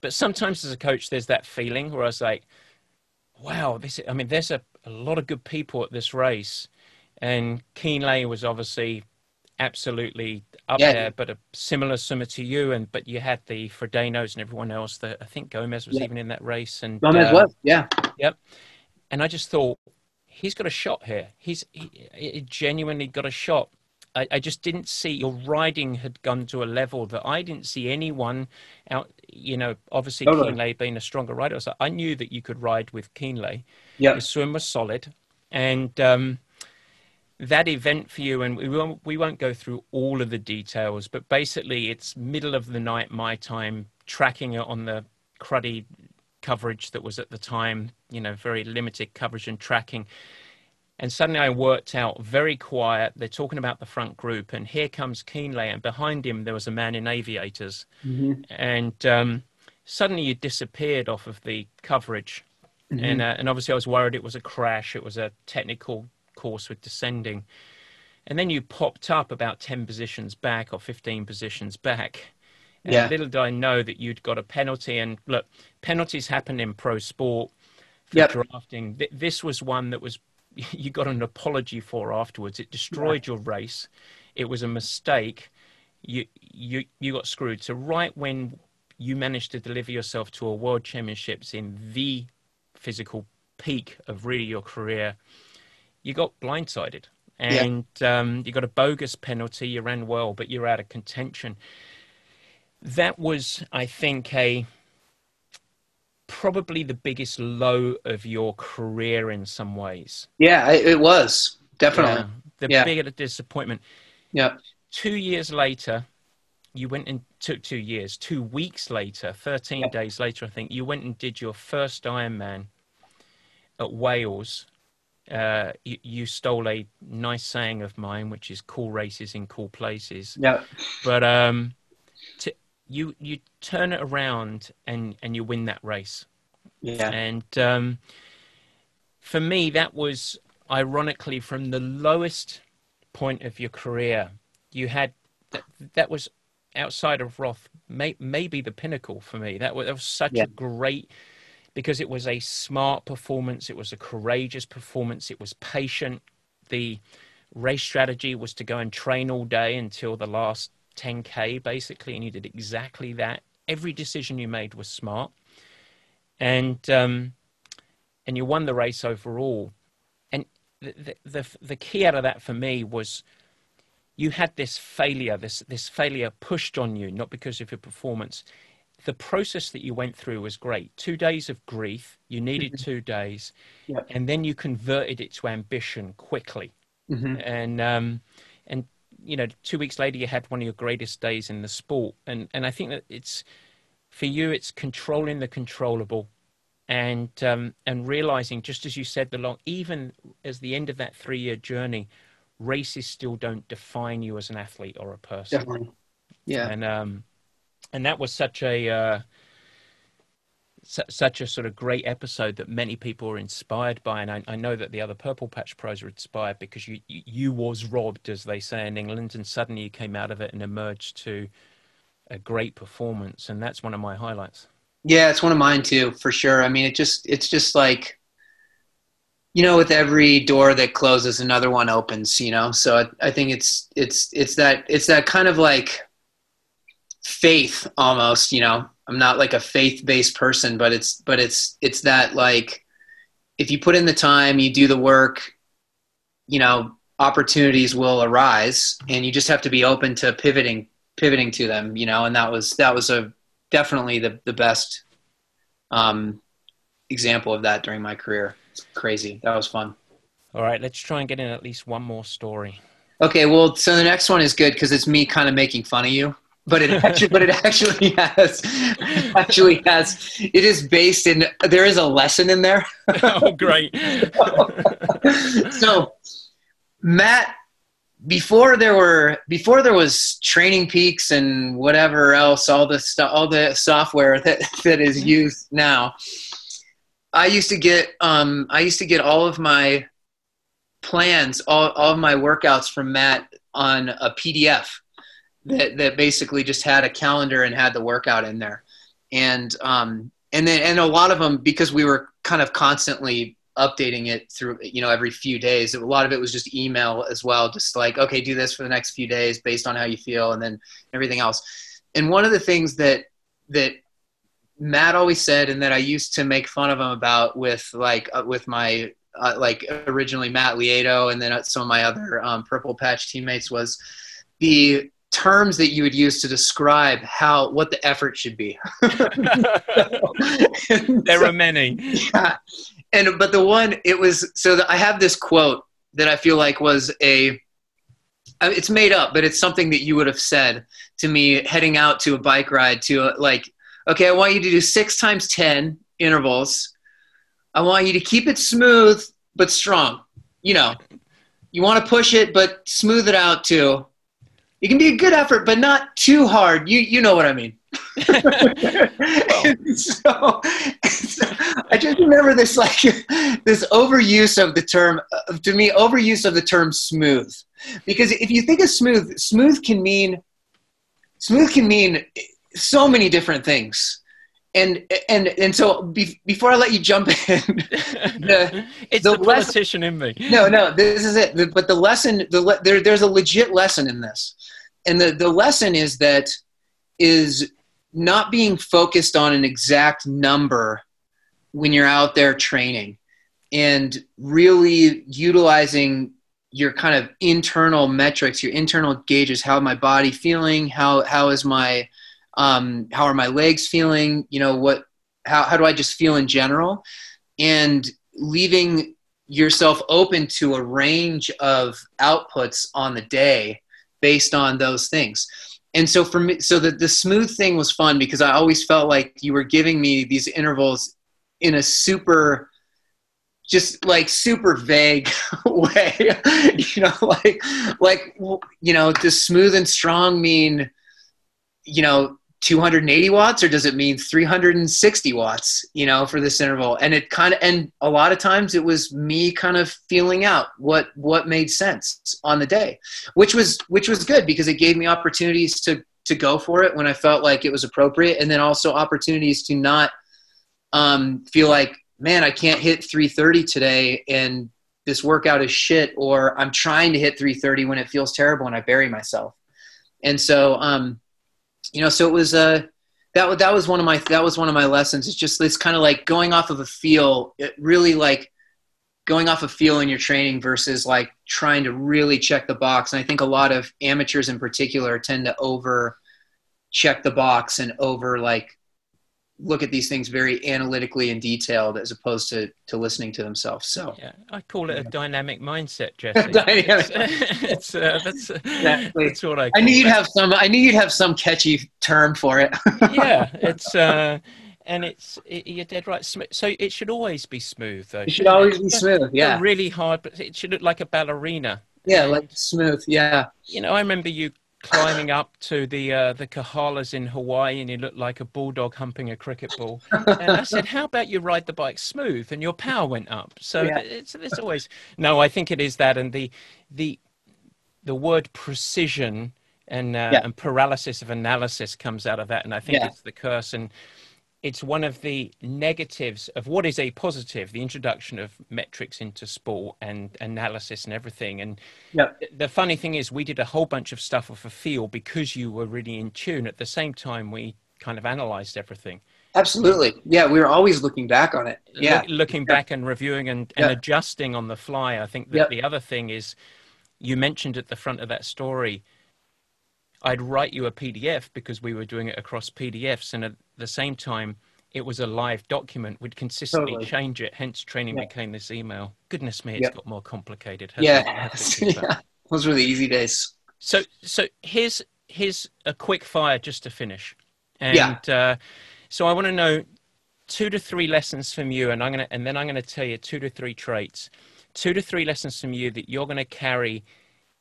But sometimes as a coach, there's that feeling where I was like, wow, there's a lot of good people at this race. And Kienle was obviously absolutely up there, but a similar summit to you. And but you had the Frodenos and everyone else that I think Gomez was even in that race. And Gomez was, yep. And I just thought, he's got a shot here. He genuinely got a shot. I just didn't see your riding had gone to a level that I didn't see anyone out. You know, obviously Kienle being a stronger rider, so I knew that you could ride with Kienle. Yeah, his swim was solid, and that event for you. And we won't go through all of the details, but basically it's middle of the night my time, tracking it on the cruddy coverage that was at the time. You know, very limited coverage and tracking. And suddenly I worked out, very quiet, they're talking about the front group, and here comes Kienle, and behind him there was a man in aviators. Mm-hmm. And suddenly you disappeared off of the coverage. Mm-hmm. And obviously I was worried it was a crash, it was a technical course with descending. And then you popped up about 10 positions back or 15 positions back. And little did I know that you'd got a penalty. And look, penalties happen in pro sport for drafting. This was one that was... you got an apology for afterwards. It destroyed your race. It was a mistake. You got screwed. So right when you managed to deliver yourself to a world championships in the physical peak of really your career, you got blindsided and you got a bogus penalty. You ran well, but you're out of contention. That was, I think, probably the biggest low of your career in some ways. Yeah, it was definitely the biggest disappointment. Yeah. 2 years later, you went and took 2 weeks later, 13 days later, I think you went and did your first Ironman at Wales. You stole a nice saying of mine, which is cool races in cool places. Yeah. But, you turn it around and you win that race. Yeah. And for me, that was ironically from the lowest point of your career. You had that was outside of Roth, maybe the pinnacle for me. That was such a great, because it was a smart performance. It was a courageous performance. It was patient. The race strategy was to go and train all day until the last 10K basically, and you did exactly that. Every decision you made was smart, and you won the race overall. And the key out of that for me was you had this failure pushed on you, not because of your performance. The process that you went through was great. 2 days of grief, you needed 2 days, and then you converted it to ambition quickly. And you know, 2 weeks later, you had one of your greatest days in the sport. And I think that it's, for you, it's controlling the controllable and realizing, just as you said, even as the end of that 3-year journey, races still don't define you as an athlete or a person. Definitely. Yeah. And that was such a, such a sort of great episode that many people were inspired by. And I know that the other Purple Patch pros were inspired because you was robbed, as they say in England, and suddenly you came out of it and emerged to a great performance. And that's one of my highlights. Yeah, it's one of mine too, for sure. I mean, it's just like, you know, with every door that closes, another one opens, you know? So I think it's that kind of like faith almost, you know? I'm not like a faith-based person, but it's that, like, if you put in the time, you do the work, you know, opportunities will arise, and you just have to be open to pivoting to them, you know. And that was definitely the best example of that during my career. It's crazy. That was fun. All right, let's try and get in at least one more story. Okay, well, so the next one is good because it's me kind of making fun of you. But it actually has. It is based in. There is a lesson in there. Oh, great! So, Matt, before there was Training Peaks and whatever else, all the software that is used now, I used to get all of my plans, all of my workouts from Matt on a PDF. That basically just had a calendar and had the workout in there, and then a lot of them, because we were kind of constantly updating it through, you know, every few days. A lot of it was just email as well. Just like, okay, do this for the next few days based on how you feel, and then everything else. And one of the things that Matt always said, and that I used to make fun of him about with my originally Matt Lieto, and then some of my other Purple Patch teammates, was the terms that you would use to describe what the effort should be. There are many. Yeah. But the one, it was, I have this quote that I feel like was it's made up, but it's something that you would have said to me heading out to a bike ride okay, I want you to do 6 times 10 intervals. I want you to keep it smooth, but strong. You know, you want to push it, but smooth it out too. It can be a good effort, but not too hard. You know what I mean. So I just remember this, like, this overuse of the term, to me, overuse of the term smooth. Because if you think of smooth can mean so many different things. And so before I let you jump in, it's the politician in me. No, this is it. But the lesson, there's a legit lesson in this, and the lesson is not being focused on an exact number when you're out there training, and really utilizing your kind of internal metrics, your internal gauges. How is my body feeling? How is my how are my legs feeling? You know, how do I just feel in general? And leaving yourself open to a range of outputs on the day based on those things. And so for me, the smooth thing was fun because I always felt like you were giving me these intervals in a super vague way, you know, like, you know, does smooth and strong mean, you know, 280 watts, or does it mean 360 watts, you know, for this interval? And it kind of, and a lot of times it was me kind of feeling out what made sense on the day, which was good because it gave me opportunities to go for it when I felt like it was appropriate. And then also opportunities to not feel like, man, I can't hit 330 today and this workout is shit, or I'm trying to hit 330 when it feels terrible and I bury myself. And so, you know, so it was that was one of my lessons. It's just this kind of like going off of a feel, it really like going off a feel in your training versus like trying to really check the box. And I think a lot of amateurs in particular tend to over check the box and over like look at these things very analytically and detailed as opposed to listening to themselves. So yeah, I call it a dynamic mindset, Jesse. That's what I call it. I knew you'd have some catchy term for it. Yeah, you're dead right. So it should always be smooth, though. It should always be smooth. Yeah, not really hard, but it should look like a ballerina. Yeah, and, like smooth. Yeah. You know, I remember you climbing up to the Kohalas in Hawaii, and you looked like a bulldog humping a cricket ball. And I said, "How about you ride the bike smooth?" And your power went up. So yeah. It's always no. I think it is that, and the word precision and paralysis of analysis comes out of that. And I think it's the curse, and it's one of the negatives of what is a positive: the introduction of metrics into sport and analysis and everything. And the funny thing is, we did a whole bunch of stuff off a feel because you were really in tune. At the same time, we kind of analyzed everything. Absolutely. Yeah. We were always looking back on it. Yeah. Looking back and reviewing and adjusting on the fly. I think that the other thing is, you mentioned at the front of that story, I'd write you a PDF because we were doing it across PDFs. And at the same time, it was a live document. We'd consistently change it. Hence, training became this email. Goodness me, it's got more complicated. Those were the easy days. So here's a quick fire just to finish. And so I want to know 2 to 3 lessons from you. And then I'm going to tell you 2 to 3 traits, 2 to 3 lessons from you that you're going to carry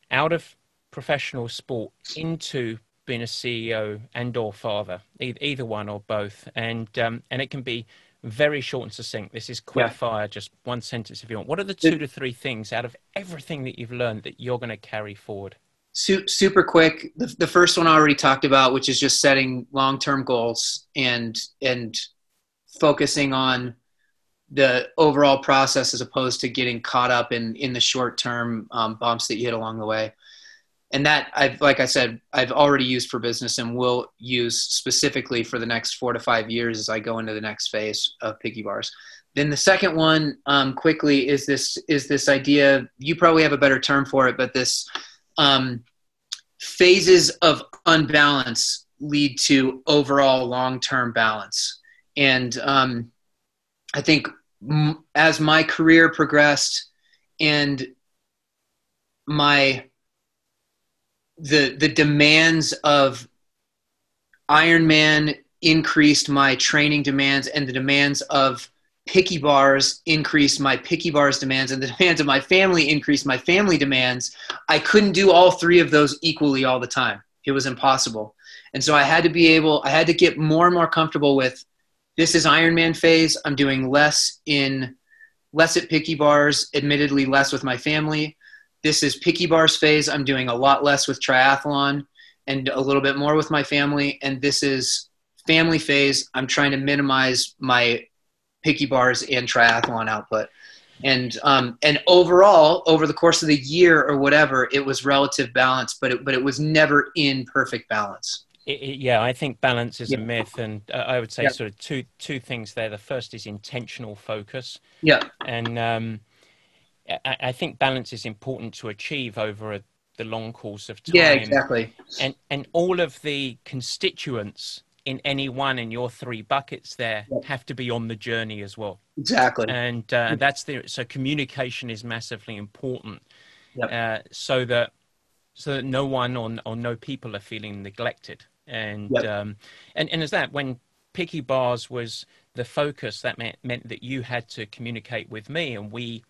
out of professional sport into being a CEO and or father, either one or both. And it can be very short and succinct. This is quick fire, just one sentence if you want. What are the 2 to 3 things out of everything that you've learned that you're going to carry forward? Super quick. The first one I already talked about, which is just setting long-term goals and focusing on the overall process as opposed to getting caught up in the short-term bumps that you hit along the way. And that, I've already used for business and will use specifically for the next 4 to 5 years as I go into the next phase of Picky Bars. Then the second one quickly is this idea, you probably have a better term for it, but this phases of unbalance lead to overall long-term balance. And I think as my career progressed and the demands of Ironman increased my training demands, and the demands of Picky Bars increased my Picky Bars demands, and the demands of my family increased my family demands, I couldn't do all three of those equally all the time. It was impossible. And so I had to get more and more comfortable with, this is Ironman phase. I'm doing less at Picky Bars, admittedly less with my family. This is Picky Bars phase. I'm doing a lot less with triathlon and a little bit more with my family. And this is family phase. I'm trying to minimize my Picky Bars and triathlon output. And overall, over the course of the year or whatever, it was relative balance, but it was never in perfect balance. I think balance is a myth. And I would say sort of two things there. The first is intentional focus. Yeah. And I think balance is important to achieve over the long course of time. Yeah, exactly. And all of the constituents in any one in your three buckets there have to be on the journey as well. Exactly. And so communication is massively important. Yep. So that no one or no people are feeling neglected. And and as that, when Picky Bars was the focus, that meant that you had to communicate with me, and we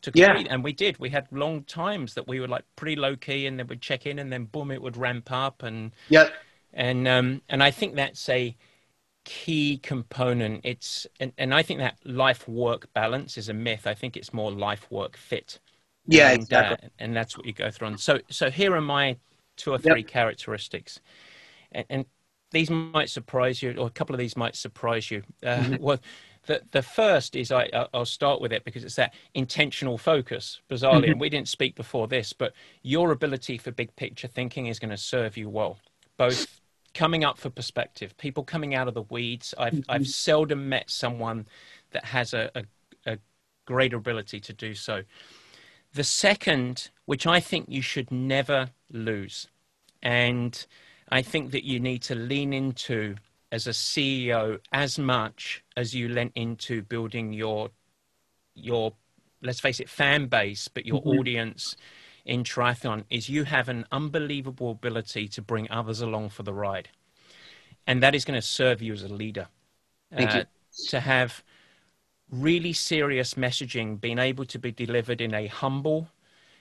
took a and we did. We had long times that we were like pretty low key, and then we'd check in, and then boom, it would ramp up. And and I think that's a key component. It's and I think that life work balance is a myth. I think it's more life work fit. Yeah, exactly. And that's what you go through on. So here are my two or three characteristics, and these might surprise you, or a couple of these might surprise you. Well, the first is I'll start with it because it's that intentional focus. Bizarrely, and we didn't speak before this, but your ability for big picture thinking is going to serve you well. Both coming up for perspective, people coming out of the weeds. I've seldom met someone that has a greater ability to do so. The second, which I think you should never lose, and I think that you need to lean into as a CEO as much as you lent into building your, let's face it, fan base, but your audience in triathlon, is you have an unbelievable ability to bring others along for the ride. And that is going to serve you as a leader. Thank you. To have really serious messaging being able to be delivered in a humble,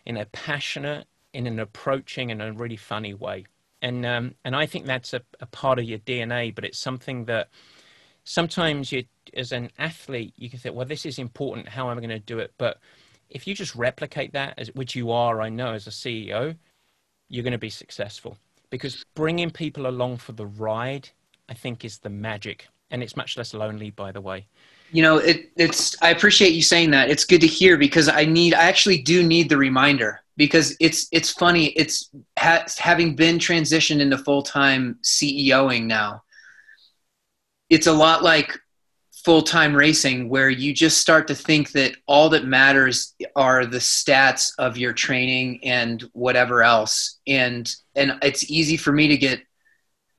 in a passionate, in an approaching and a really funny way. And I think that's a part of your DNA, but it's something that sometimes you, as an athlete, you can think, well, this is important, how am I going to do it? But if you just replicate that, which you are, I know, as a CEO, you're going to be successful, because bringing people along for the ride, I think, is the magic. And it's much less lonely, by the way. You know, I appreciate you saying that. It's good to hear, because I actually do need the reminder, because it's funny. It's having been transitioned into full-time CEOing now, it's a lot like full-time racing, where you just start to think that all that matters are the stats of your training and whatever else. And it's easy for me to get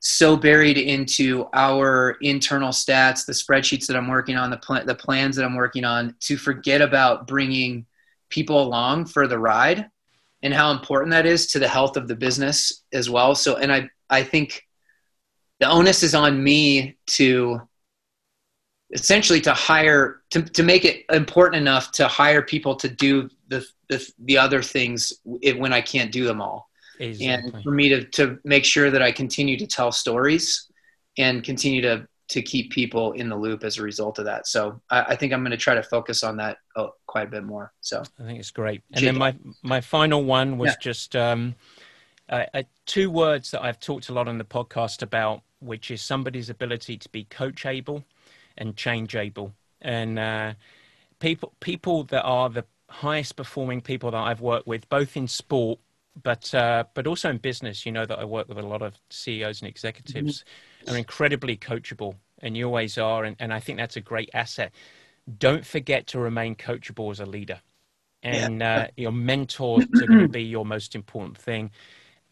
so buried into our internal stats, the spreadsheets that I'm working on, the plans that I'm working on, to forget about bringing people along for the ride and how important that is to the health of the business as well. So, and I think the onus is on me to essentially to make it important enough to hire people to do the other things when I can't do them all. Exactly. And for me to make sure that I continue to tell stories and continue to keep people in the loop as a result of that. So I think I'm going to try to focus on that quite a bit more. So I think it's great. And then my final one was just two words that I've talked a lot on the podcast about, which is somebody's ability to be coachable and changeable. And people that are the highest performing people that I've worked with, both in sport, but also in business, you know, that I work with a lot of CEOs and executives, are incredibly coachable, and you always are. And I think that's a great asset. Don't forget to remain coachable as a leader, and your mentors are going to be your most important thing.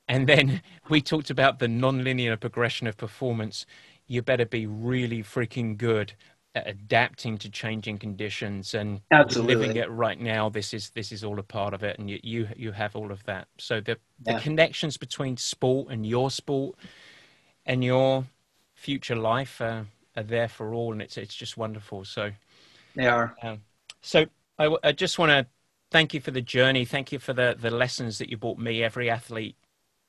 And then we talked about the non-linear progression of performance. You better be really freaking good at adapting to changing conditions and living it right now. This is all a part of it, and you have all of that. So the connections between sport and your future life are there for all, and it's just wonderful. So they are. So I just want to thank you for the journey. Thank you for the lessons that you brought me. Every athlete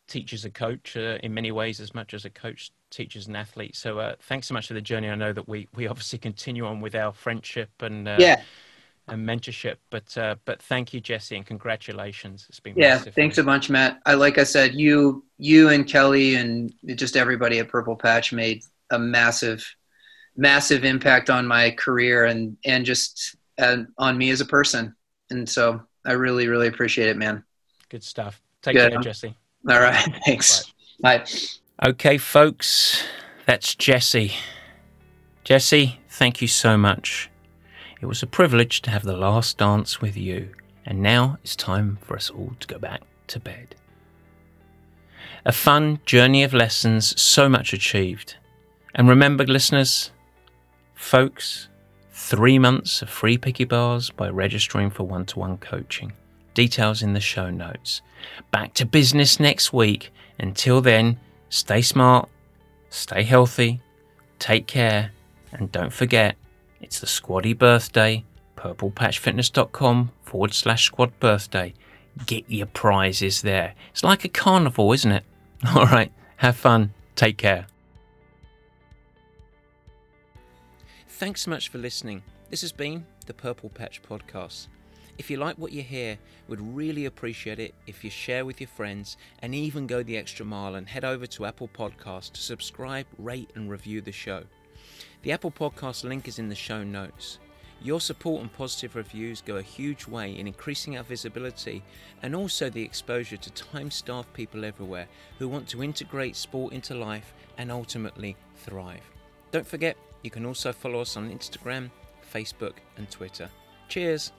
teaches a coach in many ways, as much as a coach teaches an athlete. So thanks so much for the journey. I know that we obviously continue on with our friendship and mentorship, but thank you, Jesse, and congratulations. It's been massive. Thanks a bunch, Matt. Like I said, you and Kelly and just everybody at Purple Patch made a massive impact on my career and just on me as a person. And so I really, really appreciate it, man. Good stuff. Take care, Jesse. All right. Thanks. Bye. Okay, folks, that's Jesse. Jesse, thank you so much. It was a privilege to have the last dance with you. And now it's time for us all to go back to bed. A fun journey of lessons, so much achieved. And remember, listeners, folks, 3 months of free Picky Bars by registering for one-to-one coaching. Details in the show notes. Back to business next week. Until then, stay smart, stay healthy, take care, and don't forget, it's the Squaddy birthday, purplepatchfitness.com/squad birthday. Get your prizes there. It's like a carnival, isn't it? All right, have fun. Take care. Thanks so much for listening. This has been the Purple Patch Podcast. If you like what you hear, we'd really appreciate it if you share with your friends and even go the extra mile and head over to Apple Podcasts to subscribe, rate and review the show. The Apple Podcast link is in the show notes. Your support and positive reviews go a huge way in increasing our visibility and also the exposure to time-starved people everywhere who want to integrate sport into life and ultimately thrive. Don't forget, you can also follow us on Instagram, Facebook and Twitter. Cheers!